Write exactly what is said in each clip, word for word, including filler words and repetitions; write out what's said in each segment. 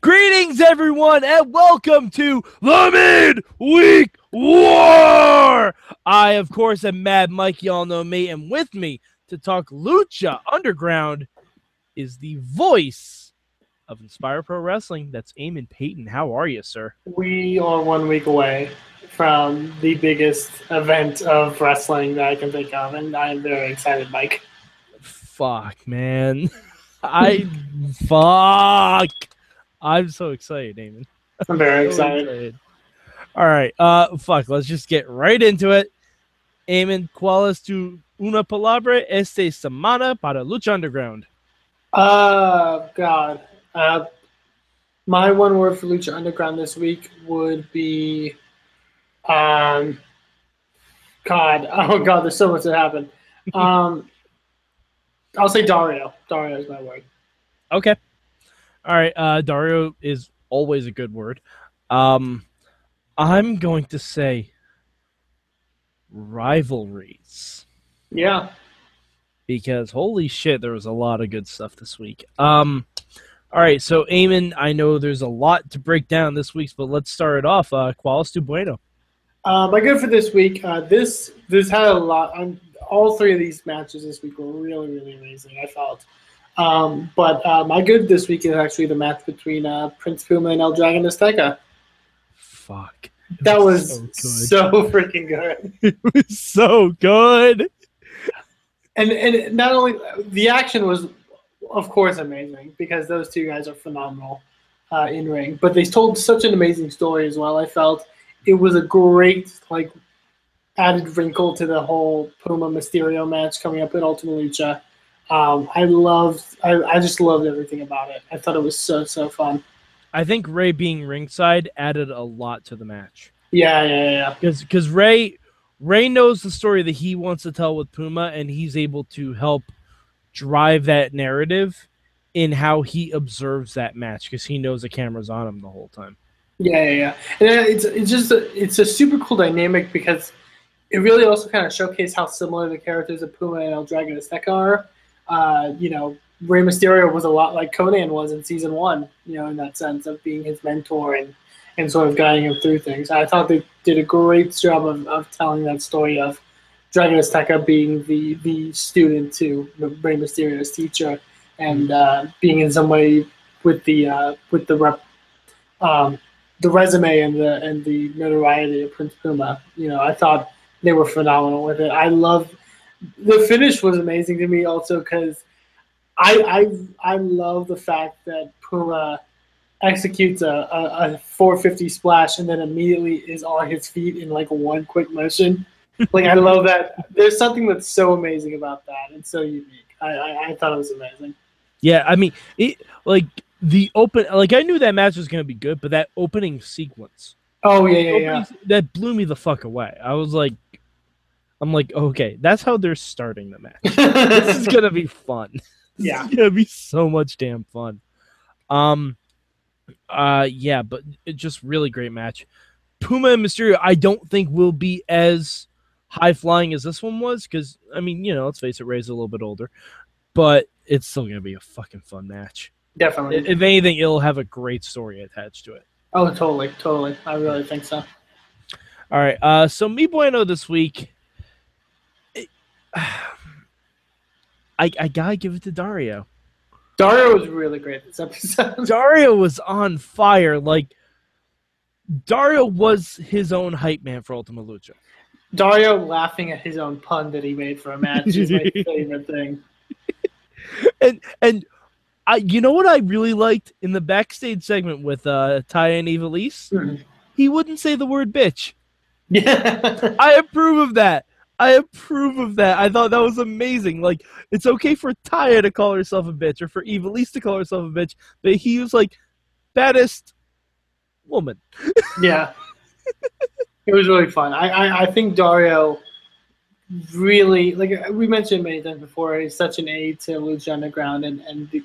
Greetings, everyone, and welcome to the Midweek War! I, of course, am Mad Mike, y'all know me, and with me to talk Lucha Underground is the voice of Inspire Pro Wrestling. That's Eamon Paton. How are you, sir? We are one week away from the biggest event of wrestling that I can think of, and I'm very excited, Mike. Fuck, man. I... Fuck! I'm so excited, Eamon. I'm very excited. excited. All right. Uh, fuck, let's just get right into it. Eamon, ¿cuál es tu una palabra esta semana para Lucha Underground? Uh, God. Uh, my one word for Lucha Underground this week would be, um, God. Oh, God, there's so much that happened. Um, I'll say Dario. Dario is my word. Okay. All right, uh, Dario is always a good word. Um, I'm going to say rivalries. Yeah. Because, holy shit, there was a lot of good stuff this week. Um, all right, so, Eamon, I know there's a lot to break down this week, but let's start it off. Uh, ¿Cuál es tu bueno? Uh, my good for this week, uh, this this had a lot. Um, all three of these matches this week were really, really amazing, I felt. Um, but uh, my good this week is actually the match between uh, Prince Puma and El Dragon Azteca. Fuck. That was so, so freaking good. It was so good. And and not only the action was, of course, amazing because those two guys are phenomenal uh, in ring. But they told such an amazing story as well. I felt it was a great like added wrinkle to the whole Puma Mysterio match coming up at Ultima Lucha. Um, I loved, I, I just loved everything about it. I thought it was so, so fun. I think Rey being ringside added a lot to the match. Yeah, yeah, yeah. Because because Rey, Rey knows the story that he wants to tell with Puma, and he's able to help drive that narrative in how he observes that match because he knows the camera's on him the whole time. Yeah, yeah, yeah. And it's it's just a, it's a super cool dynamic because it really also kind of showcased how similar the characters of Puma and El Dragon Azteca are. Uh, you know, Rey Mysterio was a lot like Conan was in season one, you know, in that sense of being his mentor and, and sort of guiding him through things. I thought they did a great job of, of telling that story of Dragon Azteca being the, the student to Rey Mysterio's teacher and uh, being in some way with the uh, with the rep, um, the resume and the and the notoriety of Prince Puma. You know, I thought they were phenomenal with it. I love. The finish was amazing to me also because I, I I love the fact that Puma executes a, a, a four fifty splash and then immediately is on his feet in like one quick motion. Like I love that. There's something that's so amazing about that and so unique. I, I, I thought it was amazing. Yeah, I mean, it, like the open, like I knew that match was gonna be good, but that opening sequence. Oh yeah, yeah, opening, yeah. That blew me the fuck away. I was like. I'm like, okay, that's how they're starting the match. This is gonna be fun. This yeah, is gonna be so much damn fun. Um, uh, yeah, but it just really great match. Puma and Mysterio, I don't think will be as high flying as this one was, because I mean, you know, let's face it, Rey's a little bit older, but it's still gonna be a fucking fun match. Definitely. If anything, it'll have a great story attached to it. Oh, totally, totally. I really think so. All right. Uh, so Mi Bueno this week. I, I gotta give it to Dario. Dario was really great this episode. Dario was on fire. Like Dario was his own hype man for Ultima Lucha. Dario laughing at his own pun that he made for a match is my favorite thing. And and I, you know what I really liked in the backstage segment with uh, Taya and Ivelisse? Mm-hmm. He wouldn't say the word bitch. Yeah, I approve of that. I approve of that. I thought that was amazing. Like, it's okay for Taya to call herself a bitch or for Ivelisse to call herself a bitch, but he was like, baddest woman. Yeah. It was really fun. I, I, I think Dario really, like we mentioned many times before, he's such an aid to Lucha Underground, and, and the,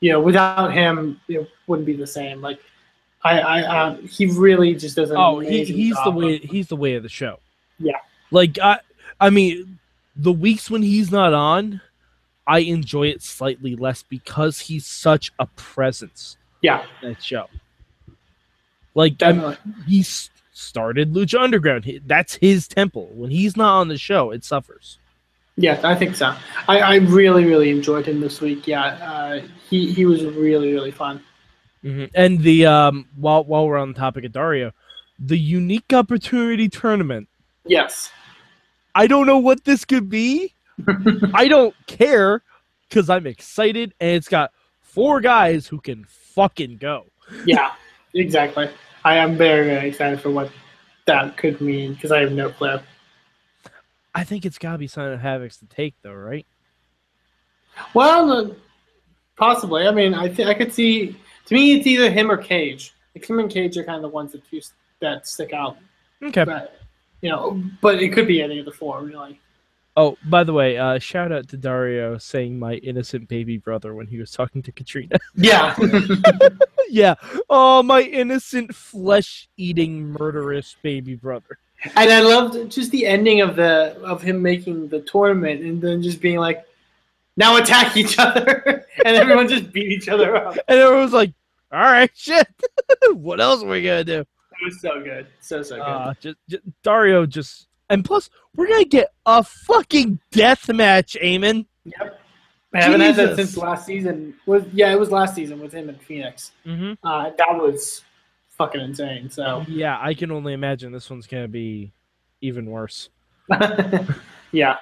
you know, without him, it wouldn't be the same. Like, I, I, I he really just doesn't. Oh, he, he's the way. He's the way of the show. Yeah. Like, I, I mean, the weeks when he's not on, I enjoy it slightly less because he's such a presence. Yeah. In that show. Like, definitely. I mean, he's. Started Lucha Underground. That's his temple. When he's not on the show, it suffers. Yeah, I think so. I, I really, really enjoyed him this week. Yeah, uh, he he was really, really fun. Mm-hmm. And the um, while while we're on the topic of Dario, the Unique Opportunity Tournament. Yes. I don't know what this could be. I don't care because I'm excited, and it's got four guys who can fucking go. Yeah, exactly. I am very, very excited for what that could mean because I have no clue. I think it's got to be Son of Havoc's to take, though, right? Well, possibly. I mean, I th- I could see. To me, it's either him or Cage. Like, him and Cage are kind of the ones that you, that stick out. Okay. But, you know, but it could be any of the four, really. Oh, by the way, uh, shout out to Dario saying my innocent baby brother when he was talking to Catrina. Yeah. Yeah. Oh, my innocent flesh-eating murderous baby brother. And I loved just the ending of the of him making the tournament and then just being like, now attack each other. And everyone just beat each other up. And everyone's like, all right, shit. What else are we going to do? It was so good. So, so good. Uh, just, just, Dario just... And plus, we're going to get a fucking death match, Eamon. Yep. I haven't Jesus. had that since last season. Was Yeah, it was last season with him and Phoenix. Mm-hmm. Uh, that was fucking insane. So yeah, I can only imagine this one's going to be even worse. Yeah.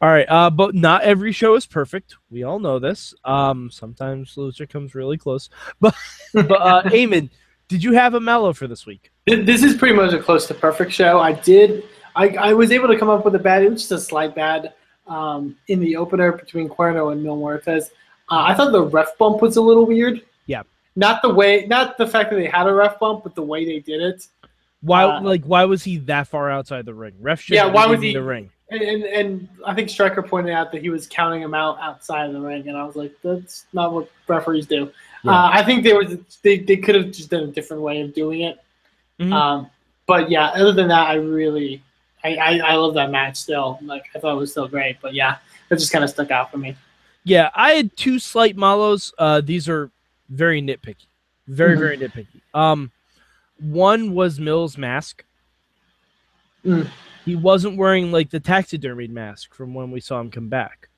All right, uh, but not every show is perfect. We all know this. Um, sometimes Lucha comes really close. But, but uh, Eamon, did you have a mellow for this week? This is pretty much a close to perfect show. I did. I, I was able to come up with a bad. It was just a slight bad um, in the opener between Cuerno and Mil Muertes. Uh, I thought the ref bump was a little weird. Yeah. Not the way, not the fact that they had a ref bump, but the way they did it. Why? Uh, like, why was he that far outside the ring? Ref should yeah. Why was he the ring? And, and and I think Stryker pointed out that he was counting him out outside of the ring, and I was like, that's not what referees do. Yeah. Uh, I think they was they they could have just done a different way of doing it. Mm-hmm. Um, but yeah, other than that, I really, I, I, I love that match still. Like, I thought it was still great, but yeah, that just kind of stuck out for me. Yeah. I had two slight malos. Uh, these are very nitpicky, very, mm-hmm. very nitpicky. Um, one was Mil's mask. Mm. He wasn't wearing like the taxidermied mask from when we saw him come back.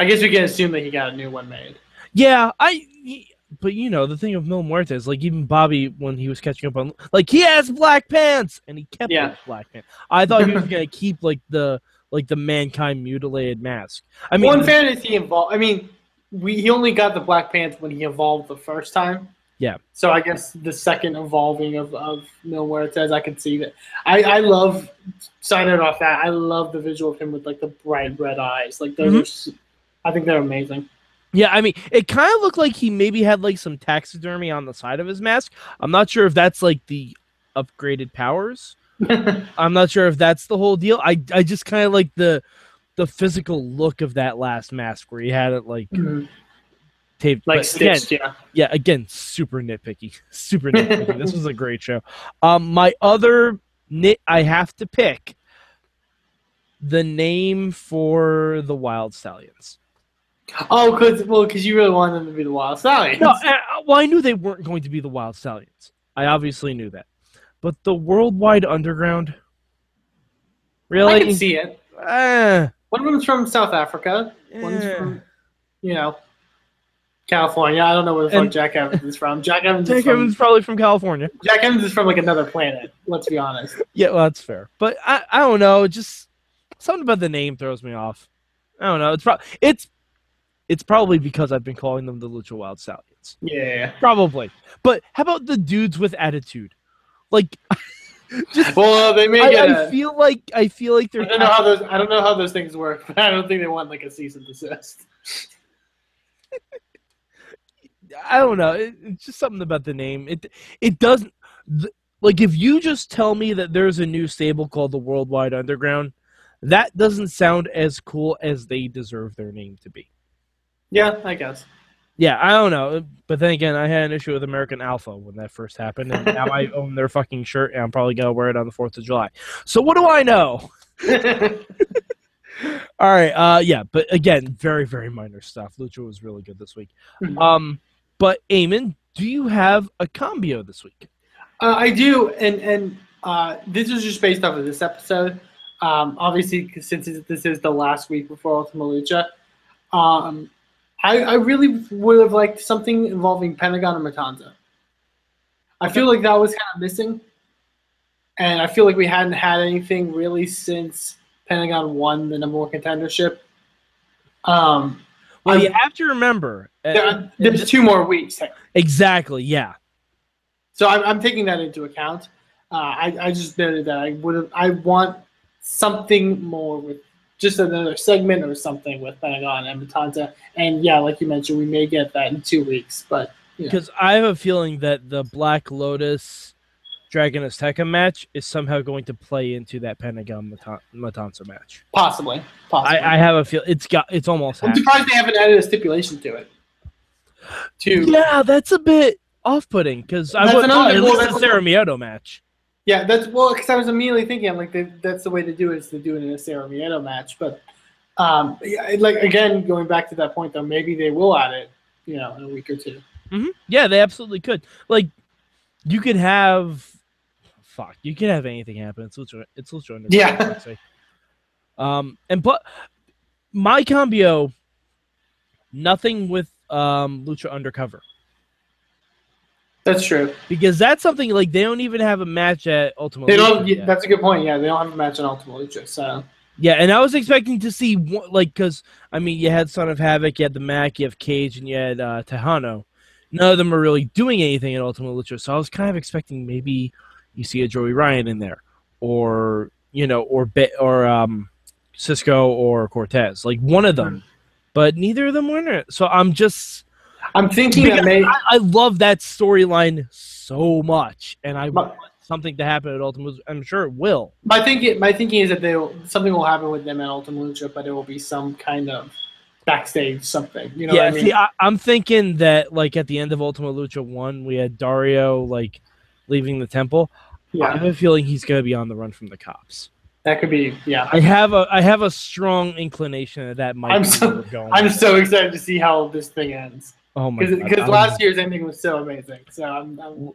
I guess we can assume that he got a new one made. Yeah. I, he, But, you know, the thing of Mil Muertes, like, even Bobby, when he was catching up on... Like, he has black pants! And he kept yeah. his black pants. I thought he was going to keep, like, the like the Mankind mutilated mask. I mean, well, in fairness, he evolved... I mean, we, he only got the black pants when he evolved the first time. Yeah. So I guess the second evolving of, of Mil Muertes, I can see that. I, I love... Signing off that, I love the visual of him with, like, the bright red eyes. Like, those mm-hmm. are... I think they're amazing. Yeah, I mean, it kind of looked like he maybe had, like, some taxidermy on the side of his mask. I'm not sure if that's, like, the upgraded powers. I'm not sure if that's the whole deal. I I just kind of like the the physical look of that last mask where he had it, like, mm-hmm. taped. Like, stitched, yeah. Yeah, again, super nitpicky. Super nitpicky. This was a great show. Um, my other nit I have to pick, the name for the Wild Stallions. Oh, because well, because you really wanted them to be the Wild Stallions. No, uh, well, I knew they weren't going to be the Wild Stallions. I obviously knew that. But the Worldwide Underground, really? I can see it. Uh, One of them's from South Africa. Uh, One's from, you know, California. I don't know where the fuck Jack Evans is from. Jack Evans Jack is from, Evans probably from California. Jack Evans is from, like, another planet, let's be honest. Yeah, well, that's fair. But I, I don't know. Just something about the name throws me off. I don't know. It's probably... It's It's probably because I've been calling them the Lucha Wild Stallions. Yeah. Probably. But how about the dudes with attitude? Like, just, well, they may I, get I a, feel like I feel like they're I don't know how those I don't know how those things work, but I don't think they want, like, a cease and desist. I don't know. It, it's just something about the name. It it doesn't th- like if you just tell me that there's a new stable called the Worldwide Underground, that doesn't sound as cool as they deserve their name to be. Yeah, I guess. Yeah, I don't know. But then again, I had an issue with American Alpha when that first happened, and now I own their fucking shirt, and I'm probably going to wear it on the fourth of July. So what do I know? All right, uh, yeah, but again, very, very minor stuff. Lucha was really good this week. Um, but, Eamon, do you have a combio this week? Uh, I do, and, and uh, this is just based off of this episode. Um, obviously, since this is the last week before Ultima Lucha, um, I, I really would have liked something involving Pentagon and Matanza. I feel like that was kind of missing, and I feel like we hadn't had anything really since Pentagon won the number one contendership. Um, well, I, you have to remember. There, uh, there's two more weeks. Exactly, yeah. So I'm, I'm taking that into account. Uh, I, I just noted that I would have. I want something more with just another segment or something with Pentagon and Matanza. And yeah, like you mentioned, we may get that in two weeks. But because you know. I have a feeling that the Black Lotus Dragon Azteca match is somehow going to play into that Pentagon Matan- Matanza match. Possibly. Possibly. I, I have a feel it's got it's almost. I'm happened. surprised they haven't added a stipulation to it. To yeah, that's a bit off-putting because I would not. It was a Cero Miedo match. Yeah, that's well, because I was immediately thinking, I'm like, they, that's the way to do it is to do it in a Cero Miedo match. But, um, like again, going back to that point, though, maybe they will add it, you know, in a week or two. Mm-hmm. Yeah, they absolutely could. Like, you could have, fuck, you could have anything happen. It's Lucha, it's Lucha Underground. Yeah. um, and but my combio, nothing with um Lucha Undercover. That's true. Because that's something, like, they don't even have a match at Ultima they don't, Lucha. That's a good point, yeah. They don't have a match at Ultima Lucha, so. Yeah, and I was expecting to see, one, like, because, I mean, you had Son of Havoc, you had the Mac, you have Cage, and you had uh, Tejano. None of them are really doing anything at Ultima Lucha, so I was kind of expecting maybe you see a Joey Ryan in there, or, you know, or Be- or um, Cisco or Cortez. Like, one of them. Mm-hmm. But neither of them were in it. So I'm just... I'm thinking because that maybe I, I love that storyline so much, and I my, want something to happen at Ultima Lucha. I'm sure it will. My thinking, my thinking is that they will, something will happen with them at Ultima Lucha, but it will be some kind of backstage something. You know? Yeah. What I mean? See, I, I'm thinking that like at the end of Ultima Lucha one, we had Dario like leaving the temple. Yeah. I have a feeling he's going to be on the run from the cops. That could be, yeah. I have a I have a strong inclination that that might. I'm be so going I'm with. so excited to see how this thing ends. Oh my Cause, god! Because last year's ending was so amazing. So I'm, I'm...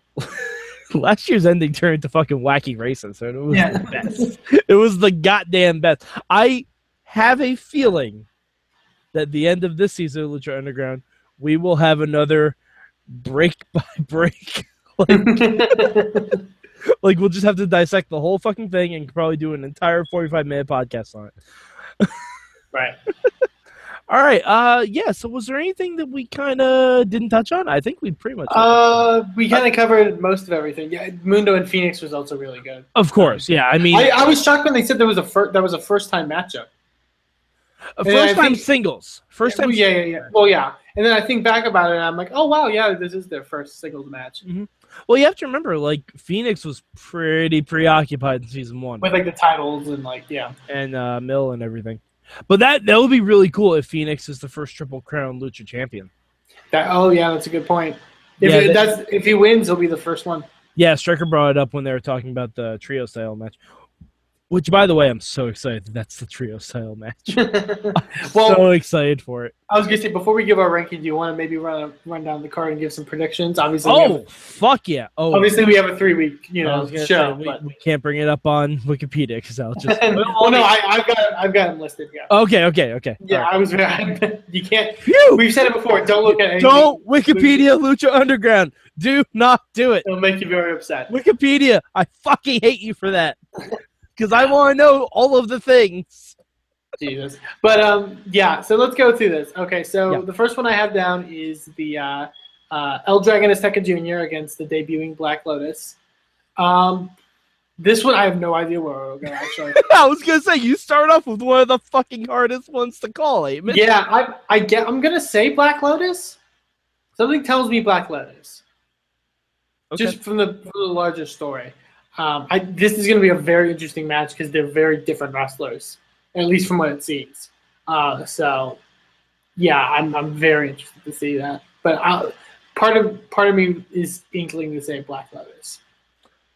last year's ending turned to fucking wacky racist, and it was yeah. the best. It was the goddamn best. I have a feeling that the end of this season of Lucha Underground, we will have another break by break. Like, like we'll just have to dissect the whole fucking thing and probably do an entire forty-five minute podcast on it. Right. All right. Uh, yeah. So, was there anything that we kind of didn't touch on? I think we pretty much. Uh, we kind of covered most of everything. Yeah, Mundo and Phoenix was also really good. Of course. Yeah. I mean, I, I was shocked when they said there was a fir- that was a first time matchup. A first time think, singles. First time. Yeah, yeah, yeah. Well, yeah. And then I think back about it, and I'm like, oh wow, yeah, this is their first singles match. Mm-hmm. Well, you have to remember, like Phoenix was pretty preoccupied in season one with like the titles and like yeah, and uh, Mill and everything. But that, that would be really cool if Phoenix is the first Triple Crown Lucha champion. That, oh, yeah, that's a good point. If, yeah, it, that's, if he wins, he'll be the first one. Yeah, Stryker brought it up when they were talking about the trio-style match. Which, by the way, I'm so excited that that's the trio-style match. well, so excited for it. I was going to say, before we give our ranking, do you want to maybe run run down the card and give some predictions? Obviously, Oh, have, fuck yeah. Oh, obviously, we have a three-week you know show. Say, we, but... we can't bring it up on Wikipedia because I'll just... well, no, I, I've got I've got them listed, yeah. Okay, okay, okay. Yeah, right. I was... I, you can't... Phew! We've said it before. Don't look at anything. Don't Wikipedia Lucha Underground. Do not do it. It'll make you very upset. Wikipedia, I fucking hate you for that. Because I want to know all of the things. Jesus. But, um, yeah, so let's go through this. Okay, so yeah. The first one I have down is the uh, uh, El Dragon Azteca Junior against the debuting Black Lotus. Um, this one, I have no idea where we're going to actually. I was going to say, you start off with one of the fucking hardest ones to call, Eamon. Yeah, I, I get, I'm going to say Black Lotus. Something tells me Black Lotus. Okay. Just from the, from the larger story. Um, I, this is going to be a very interesting match because they're very different wrestlers, at least from what it seems. Uh, so, yeah, I'm I'm very interested to see that. But I'll, part of part of me is inkling to say Black Lotus.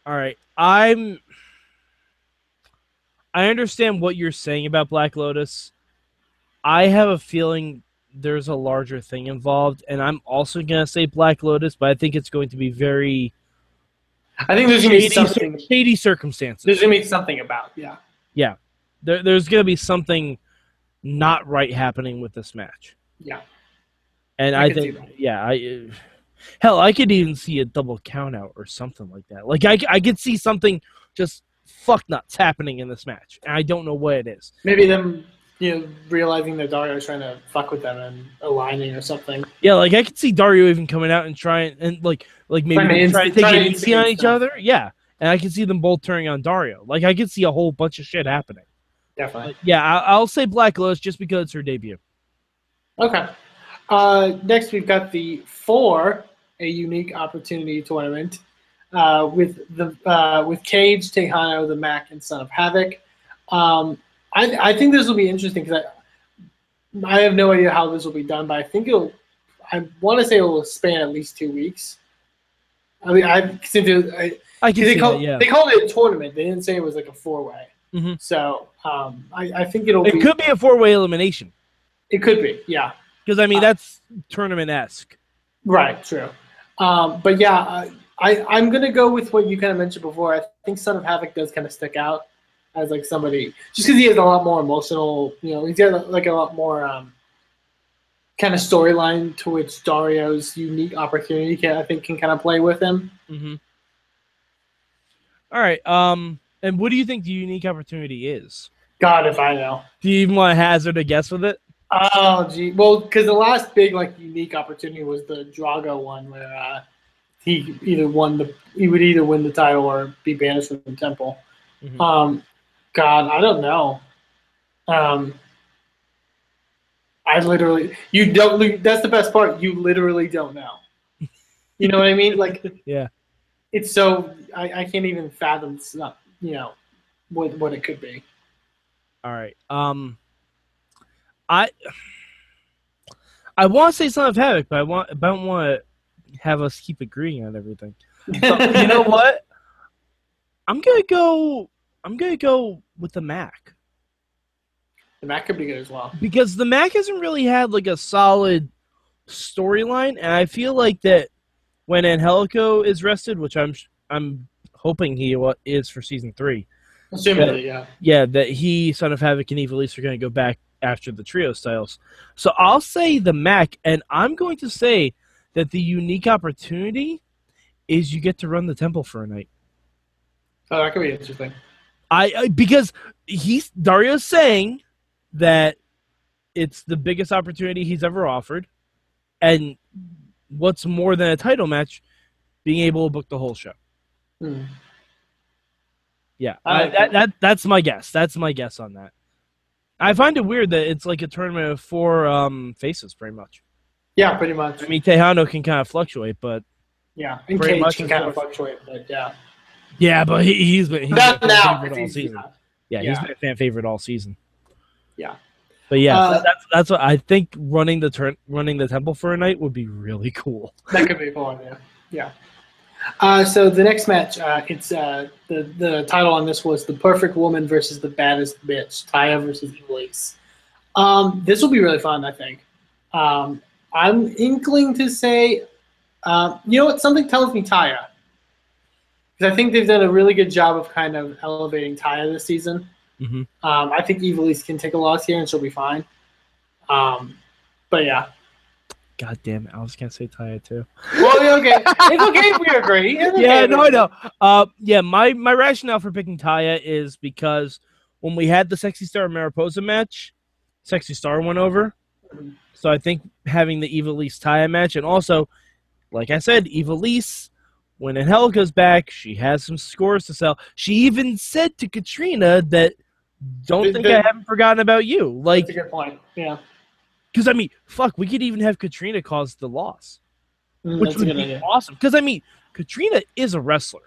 All right, I'm. I understand what you're saying about Black Lotus. I have a feeling there's a larger thing involved, and I'm also going to say Black Lotus, but I think it's going to be very. I think there's going to be something. Shady circumstances. There's going to be something about, yeah. Yeah. There, there's going to be something not right happening with this match. Yeah. And I, I think, yeah, I, hell, I could even see a double count out or something like that. Like, I, I could see something just fuck nuts happening in this match, and I don't know what it is. Maybe them, you know, realizing that Dario is trying to fuck with them and aligning or something. Yeah, like I could see Dario even coming out and trying and like like maybe trying to, try to take it easy on each other. Yeah, and I could see them both turning on Dario. Like I could see a whole bunch of shit happening. Definitely. But yeah, I'll, I'll say Black Lotus just because it's her debut. Okay. Uh, next, we've got the four, a unique opportunity tournament uh, with the uh, with Cage, Tejano, the Mac, and Son of Havoc. Um, I, I think this will be interesting because I, I have no idea how this will be done, but I think it'll. I want to say it will span at least two weeks. I mean, I since it, I, I can they call yeah. they called it a tournament. They didn't say it was like a four way. Mm-hmm. So um, I, I think it'll. It be, could be a four way elimination. It could be, yeah. Because I mean, that's uh, tournament esque. Right. True. Um, but yeah, I, I I'm gonna go with what you kind of mentioned before. I think Son of Havoc does kind of stick out. As like somebody, just because he has a lot more emotional, you know, he's got like a lot more um, kind of storyline to which Dario's unique opportunity, can, I think, can kind of play with him. Mm-hmm. All right. Um, and what do you think the unique opportunity is? God, if I know. Do you even want to hazard a guess with it? Oh, gee. Well, because the last big like unique opportunity was the Drago one, where uh, he either won the he would either win the title or be banished from the temple. Mm-hmm. Um. God, I don't know. Um, I literally, you don't, that's the best part. You literally don't know. You know what I mean? Like, yeah, it's so, I, I can't even fathom, not, you know, what, what it could be. All right. Um, I, I want to say Son of Havoc, but I want, I don't want to have us keep agreeing on everything. So, you know what? I'm going to go. I'm going to go with the Mac. The Mac could be good as well. Because the Mac hasn't really had, like, a solid storyline, and I feel like that when Angelico is rested, which I'm I'm hoping he is for Season three. Assumably, yeah. Yeah, that he, Son of Havoc, and Ivelisse are going to go back after the trio styles. So I'll say the Mac, and I'm going to say that the unique opportunity is you get to run the temple for a night. Oh, that could be interesting. I, I because he's Dario's saying that it's the biggest opportunity he's ever offered, and what's more than a title match, being able to book the whole show. Mm. Yeah, I, I, that that that's my guess. That's my guess on that. I find it weird that it's like a tournament of four um, faces, pretty much. Yeah, pretty much. I mean, Tejano can kind of fluctuate, but yeah, and Cage much can kind of fluctuate, but yeah. Yeah, but he, he's been, he's been now, favorite all season. Not. Yeah, yeah, he's been a fan favorite all season. Yeah, but yeah, uh, so that's that's what I think. Running the turn, running the temple for a night would be really cool. That could be fun. Yeah, yeah. Uh, so the next match, uh, it's uh, the the title on this was the Perfect Woman versus the Baddest Bitch, Taya versus Ivelisse. Um, this will be really fun, I think. Um, I'm inkling to say, uh, you know what? Something tells me Taya. I think they've done a really good job of kind of elevating Taya this season. Mm-hmm. Um, I think Ivelisse can take a loss here and she'll be fine. Um, but yeah. God damn it. I was going to say Taya too. Well, okay. It's okay if we agree. It's yeah, okay. no, I know. Uh, yeah, my, my rationale for picking Taya is because when we had the Sexy Star Mariposa match, Sexy Star went over. Mm-hmm. So I think having the Ivelisse Taya match, and also, like I said, Ivelisse. When Angelica's back, she has some scores to sell. She even said to Catrina that, don't the, think the, I haven't forgotten about you. Like, that's a good point, yeah. Because, I mean, fuck, we could even have Catrina cause the loss. Mm, which would be idea. awesome. Because, I mean, Catrina is a wrestler.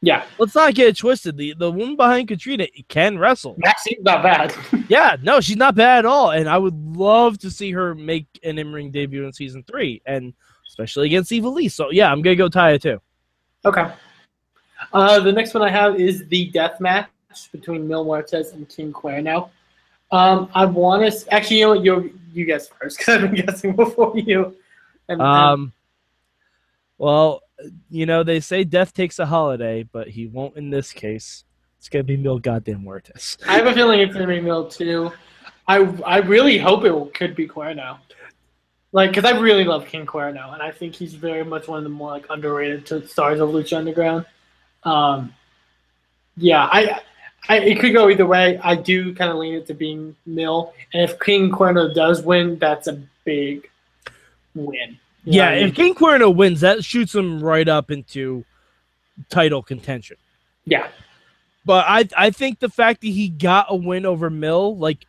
Yeah. Let's not get it twisted. The the woman behind Catrina can wrestle. Maxine's not bad. Yeah, no, she's not bad at all. And I would love to see her make an in-ring debut in season three, and especially against Ivelisse. So, yeah, I'm going to go Taya, too. Okay. Uh, the next one I have is the death match between Mil Muertes and King Cuerno. Um, I want to – actually, you know what? You, you guess first because I've been guessing before you. And, um. Well, you know, they say death takes a holiday, but he won't in this case. It's going to be Mil goddamn Muertes. I have a feeling it's going to be Mil, too. I I really hope it could be Cuerno. Like, because I really love King Cuerno, and I think he's very much one of the more, like, underrated stars of Lucha Underground. Um, yeah, I, I it could go either way. I do kind of lean it to being Mil, and if King Cuerno does win, that's a big win. You yeah, if I mean? King Cuerno wins, that shoots him right up into title contention. Yeah. But I I think the fact that he got a win over Mil, like,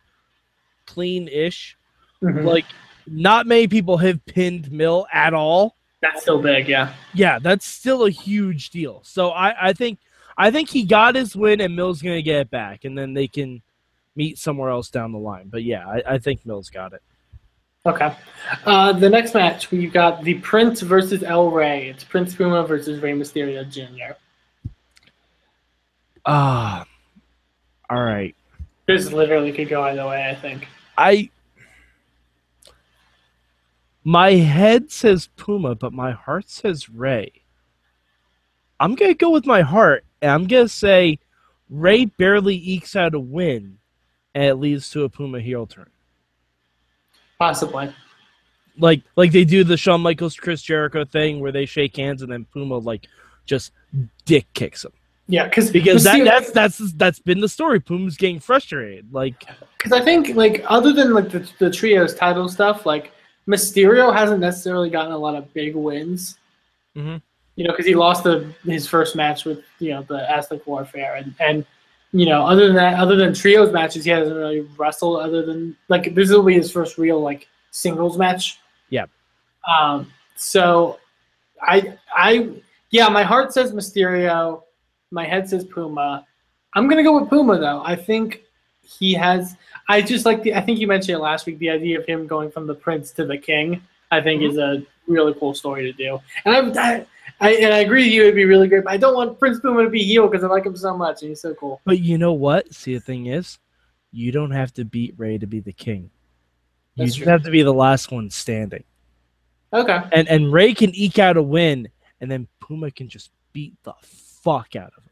clean-ish, mm-hmm. like, not many people have pinned Mil at all. That's still big, yeah. Yeah, that's still a huge deal. So I, I think I think he got his win, and Mil's going to get it back, and then they can meet somewhere else down the line. But, yeah, I, I think Mil's got it. Okay. Uh, the next match, we've got the Prince versus El Rey. It's Prince Puma versus Rey Mysterio Junior Ah. Uh, all right. This literally could go either way, I think. I My head says Puma, but my heart says Rey. I'm going to go with my heart, and I'm going to say Rey barely ekes out a win, and it leads to a Puma heel turn. Possibly. Like like they do the Shawn Michaels, Chris Jericho thing where they shake hands and then Puma like just dick kicks him. Yeah, cause, because that, see, that's that's that's been the story. Puma's getting frustrated. Like, because I think like other than like the the trios title stuff, like Mysterio hasn't necessarily gotten a lot of big wins. Mm-hmm. You know, because he lost the his first match with you know the Aztec Warfare and and. You know, other than that, other than trios matches, he hasn't really wrestled. Other than like, this will be his first real like singles match. Yeah. Um. So, I, I, yeah, my heart says Mysterio, my head says Puma. I'm gonna go with Puma though. I think he has. I just like the. I think you mentioned it last week. The idea of him going from the Prince to the King, I think, mm-hmm. is a really cool story to do. And I. I I, and I agree with you, it would be really great, but I don't want Prince Puma to be heel because I like him so much, and he's so cool. But you know what? See, the thing is, you don't have to beat Rey to be the king. You That's just true. have to be the last one standing. Okay. And and Rey can eke out a win, and then Puma can just beat the fuck out of him.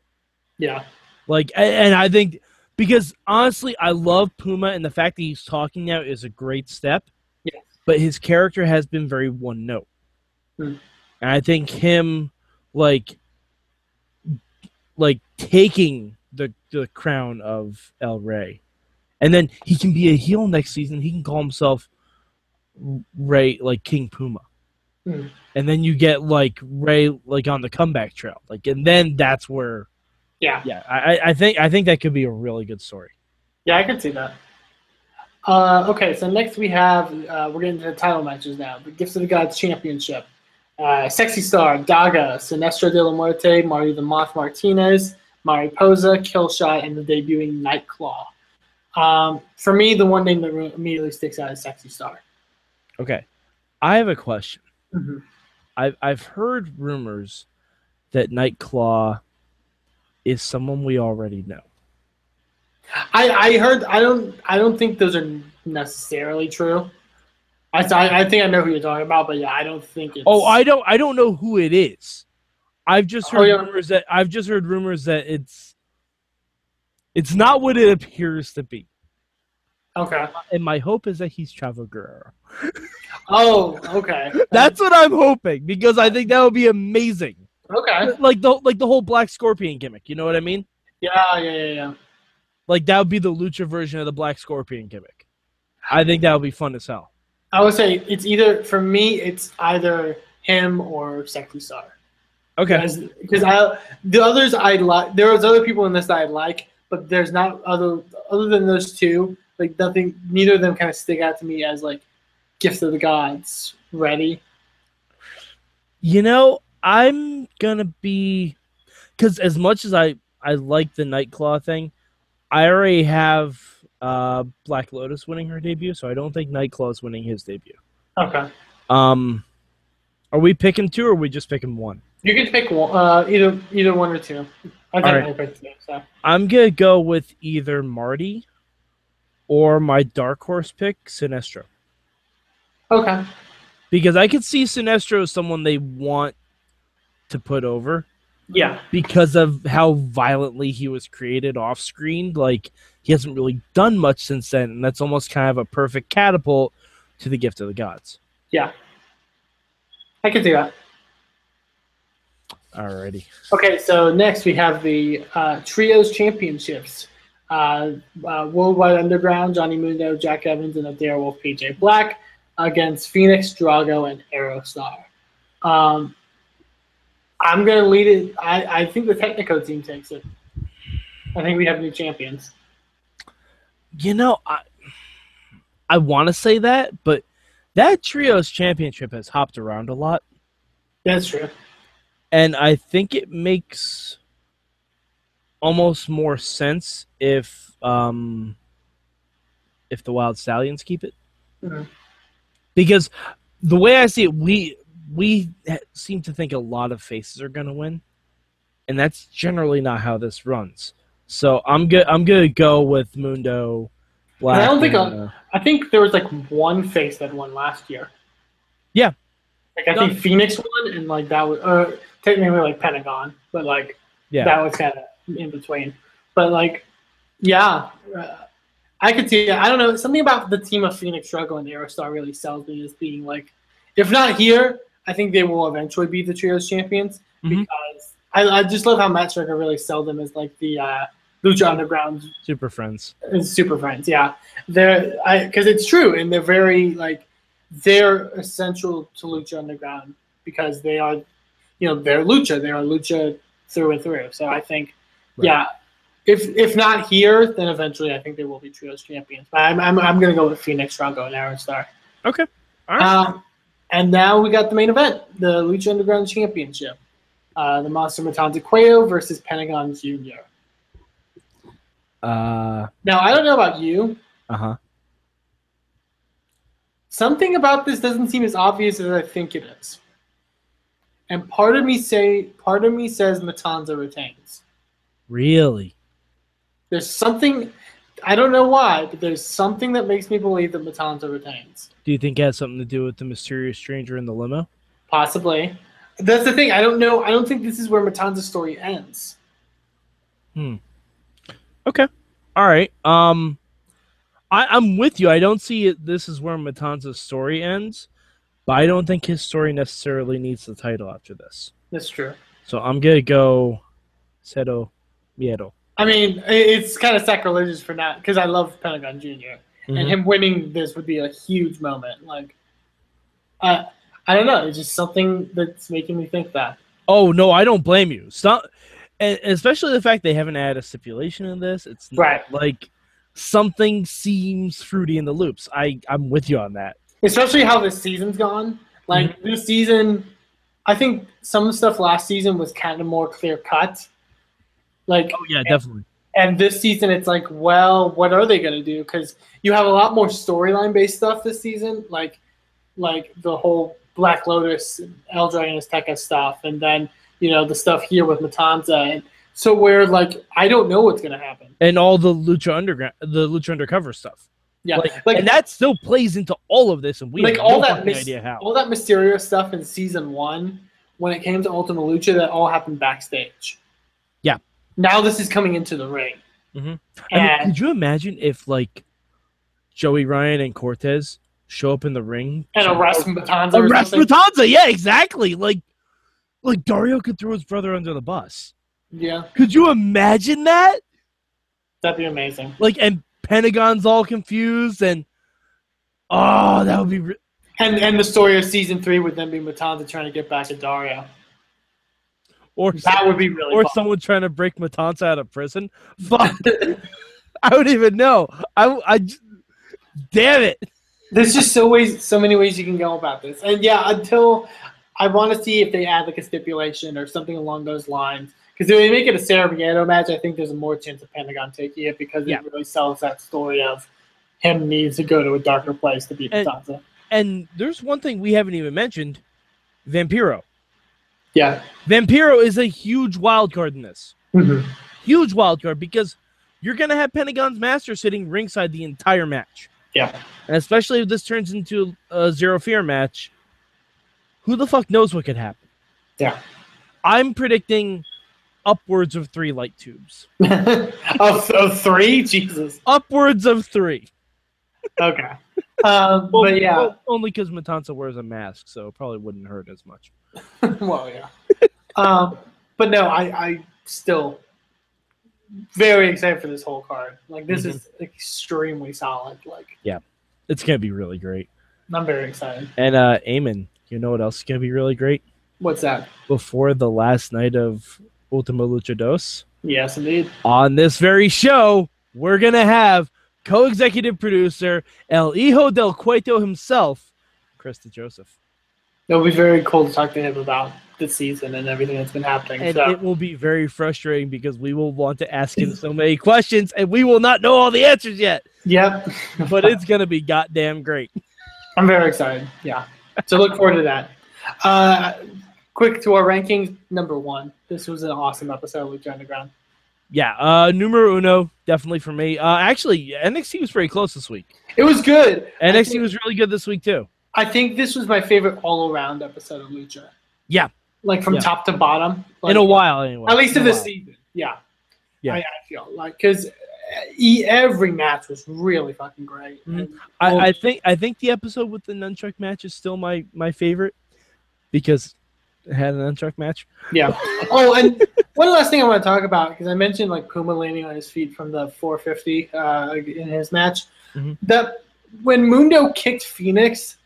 Yeah. Like, and, and I think, because honestly, I love Puma, and the fact that he's talking now is a great step. Yeah. But his character has been very one note. Mm. And I think him, like, like taking the the crown of El Rey, and then he can be a heel next season. He can call himself Rey, like King Puma, mm. and then you get like Rey, like on the comeback trail, like, and then that's where, yeah, yeah. I, I think I think that could be a really good story. Yeah, I could see that. Uh, okay, so next we have uh, we're getting to the title matches now. The Gifts of the Gods Championship. Uh, Sexy Star, Daga, Sinestro de la Muerte, Mario the Moth Martinez, Mariposa, Killshot, and the debuting Nightclaw. Um, for me, the one name that immediately sticks out is Sexy Star. Okay. I have a question. Mm-hmm. I've, I've heard rumors that Nightclaw is someone we already know. I, I heard I don't I don't think those are necessarily true. I I think I know who you're talking about, but yeah, I don't think it's. Oh, I don't I don't know who it is. I've just heard oh, yeah. rumors that I've just heard rumors that it's it's not what it appears to be. Okay. And my hope is that he's Chavo Guerrero. Oh, okay. That's what I'm hoping because I think that would be amazing. Okay. Like the like the whole Black Scorpion gimmick. You know what I mean? Yeah, yeah, yeah, yeah. Like that would be the Lucha version of the Black Scorpion gimmick. I think that would be fun as hell. I would say it's either, for me, it's either him or Sexy Star. Okay. Because I the others I like, there was other people in this that I like, but there's not other other than those two. Like nothing, neither of them kind of stick out to me as like Gifts of the Gods ready. You know, I'm going to be... Because as much as I, I like the Nightclaw thing, I already have uh, Black Lotus winning her debut, so I don't think Nightclaw's winning his debut. Okay. Um, are we picking two, or are we just picking one? You can pick one, uh, either either one or two. I think right. I pick two, so. I'm going to go with either Marty or my dark horse pick, Sinestro. Okay. Because I could see Sinestro as someone they want to put over. Yeah. Because of how violently he was created off screen. Like, he hasn't really done much since then, and that's almost kind of a perfect catapult to the gift of the gods. Yeah. I can do that. Alrighty. Okay, so next we have the uh, Trios Championships. Uh, uh, Worldwide Underground, Johnny Mundo, Jack Evans, and the Darewolf P J Black against Phoenix, Drago, and Aerostar. Um, I'm going to lead it. I, I think the Technico team takes it. I think we have new champions. You know, I I want to say that, but that Trios Championship has hopped around a lot. That's true. And I think it makes almost more sense if um, if the Wild Stallions keep it. Mm-hmm. Because the way I see it, we we seem to think a lot of faces are going to win, and that's generally not how this runs. So I'm go- I'm going to go with Mundo, Black. And I don't think and, uh, I think there was like one face that won last year. Yeah. Like I no, think Phoenix won, and like that was uh, technically like Pentagon, but like yeah. that was kind of in between. But like, yeah, uh, I could see. I don't know, something about the team of Phoenix, Drago, and Aerostar really sells me as being like, if not here, I think they will eventually be the Trios champions mm-hmm. because I, I just love how Matt Striker really sells them as like the uh, Lucha Underground super friends. Super friends, yeah. They're because it's true, and they're very like. They're essential to Lucha Underground because they are, you know, they're Lucha. They are Lucha through and through. So I think, right. yeah, if if not here, then eventually I think they will be Trios champions. But I'm I'm, I'm going to go with Phoenix, Drago, and Aerostar. Okay. All right. Uh, and now we got the main event, the Lucha Underground Championship. Uh, the Monster Matanza Cuello versus Pentagon Junior Uh, now, I don't know about you. Uh-huh. Something about this doesn't seem as obvious as I think it is, and part of me say, part of me says Matanza retains. Really? There's something, I don't know why, but there's something that makes me believe that Matanza retains. Do you think it has something to do with the mysterious stranger in the limo? Possibly. That's the thing. I don't know. I don't think this is where Matanza's story ends. Hmm. Okay. All right. Um. I, I'm with you. I don't see it. This is where Matanza's story ends, but I don't think his story necessarily needs the title after this. That's true. So I'm going to go Cero Miedo. I mean, it's kind of sacrilegious for not, because I love Pentagon Junior Mm-hmm. And him winning this would be a huge moment. Like, uh, I don't know. It's just something that's making me think that. Oh, no, I don't blame you. Stop, and especially the fact they haven't added a stipulation in this. It's not right. like... Something seems fruity in the loops. I, I'm with you on that. Especially how this season's gone. Like, mm-hmm. this season, I think some of the stuff last season was kind of more clear-cut. Like, oh, yeah, and, definitely. And this season, it's like, well, what are they going to do? Because you have a lot more storyline-based stuff this season, like like the whole Black Lotus, El Dragon Azteca stuff, and then, you know, the stuff here with Matanza and So where, like, I don't know what's going to happen. And all the Lucha Underground, the Lucha Undercover stuff. Yeah. Like, like, and that still plays into all of this, and we like have all no that mis- idea how. All that mysterious stuff in Season one, when it came to Ultima Lucha, that all happened backstage. Yeah. Now this is coming into the ring. Mm-hmm. And I mean, could you imagine if, like, Joey Ryan and Cortez show up in the ring? And arrest Matanza. Arrest Matanza, yeah, exactly. Like, Like, Dario could throw his brother under the bus. Yeah. Could you imagine that? That'd be amazing. Like, and Pentagon's all confused, and oh, that would be. Re- and and the story of season three would then be Matanza trying to get back at Dario. Or that some, would be really. Or fun. Someone trying to break Matanza out of prison. Fuck. I would even know. I I. Damn it. There's just so ways, so many ways you can go about this, and yeah, until I want to see if they add like a stipulation or something along those lines. Because if they make it a Cero Miedo match, I think there's a more chance of Pentagon taking it because yeah. it really sells that story of him needs to go to a darker place to beat Matanza. And there's one thing we haven't even mentioned, Vampiro. Yeah. Vampiro is a huge wild card in this. Mm-hmm. Huge wild card because you're going to have Pentagon's master sitting ringside the entire match. Yeah. And especially if this turns into a Zero Fear match, who the fuck knows what could happen? Yeah. I'm predicting upwards of three light tubes. of, of three? Jesus. Upwards of three. Okay. Um, well, but yeah. Well, only because Matanza wears a mask, so it probably wouldn't hurt as much. Well, yeah. um, but no, I, I still very excited for this whole card. Like, this mm-hmm. is extremely solid. Like, yeah. It's going to be really great. I'm very excited. And uh, Eamon, you know what else is going to be really great? What's that? Before the last night of Ultima Lucha Dos. Yes, indeed. On this very show, we're going to have co-executive producer El Hijo del Cueto himself, Chris DeJoseph. It'll be very cool to talk to him about the season and everything that's been happening. And so. It will be very frustrating because we will want to ask him so many questions and we will not know all the answers yet. Yep. But it's going to be goddamn great. I'm very excited. Yeah. So look forward to that. Uh, quick to our rankings. Number one. This was an awesome episode of Lucha Underground. Yeah, uh, numero uno, definitely for me. Uh, actually, N X T was pretty close this week. It was good. N X T think, was really good this week, too. I think this was my favorite all-around episode of Lucha. Yeah. Like, from yeah. top to bottom. Like, in a while, anyway. At least in, in this season. Yeah. Yeah. I, I feel like, because every match was really fucking great. Mm-hmm. I, I think I think the episode with the nunchuck match is still my, my favorite, because it had an nunchuck match. Yeah. Oh, and... One last thing I want to talk about, because I mentioned like Puma landing on his feet from the four fifty uh, in his match. Mm-hmm. That when Mundo kicked Phoenix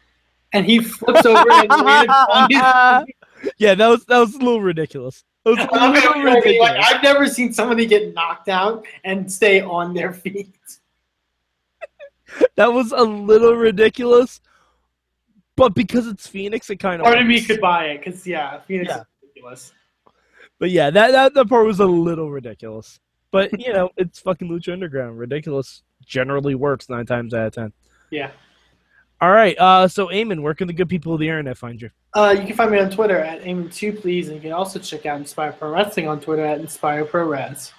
and he flips over and landed on his feet. Yeah, that was that was a little ridiculous. Was a little little ridiculous. Like, I've never seen somebody get knocked out and stay on their feet. That was a little ridiculous, but because it's Phoenix, it kind of. Part of me could buy it because yeah, Phoenix yeah. is ridiculous. But yeah, that, that that part was a little ridiculous. But, you know, it's fucking Lucha Underground. Ridiculous generally works nine times out of ten. Yeah. All right. Uh, so, Eamon, where can the good people of the internet find you? Uh, you can find me on Twitter at Eamon two please. And you can also check out Inspire Pro Wrestling on Twitter at Inspire Pro Res.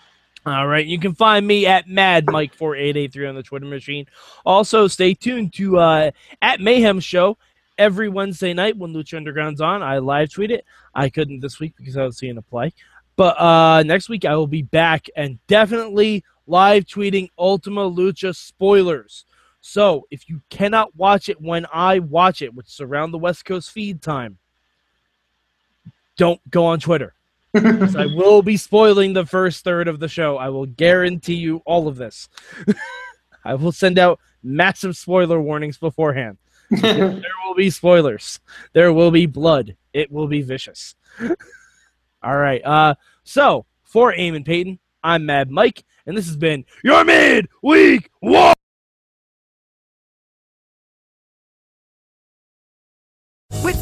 All right. You can find me at Mad Mike four eight eight three on the Twitter machine. Also, stay tuned to uh, at Mayhem Show. Every Wednesday night when Lucha Underground's on, I live tweet it. I couldn't this week because I was seeing a play. But uh, next week I will be back and definitely live tweeting Ultima Lucha spoilers. So if you cannot watch it when I watch it, which is around the West Coast feed time, don't go on Twitter. Because I will be spoiling the first third of the show. I will guarantee you all of this. I will send out massive spoiler warnings beforehand. There will be spoilers. There will be blood. It will be vicious. All right. Uh, so, for Eamon Paton, I'm Mad Mike, and this has been your Midweek War. With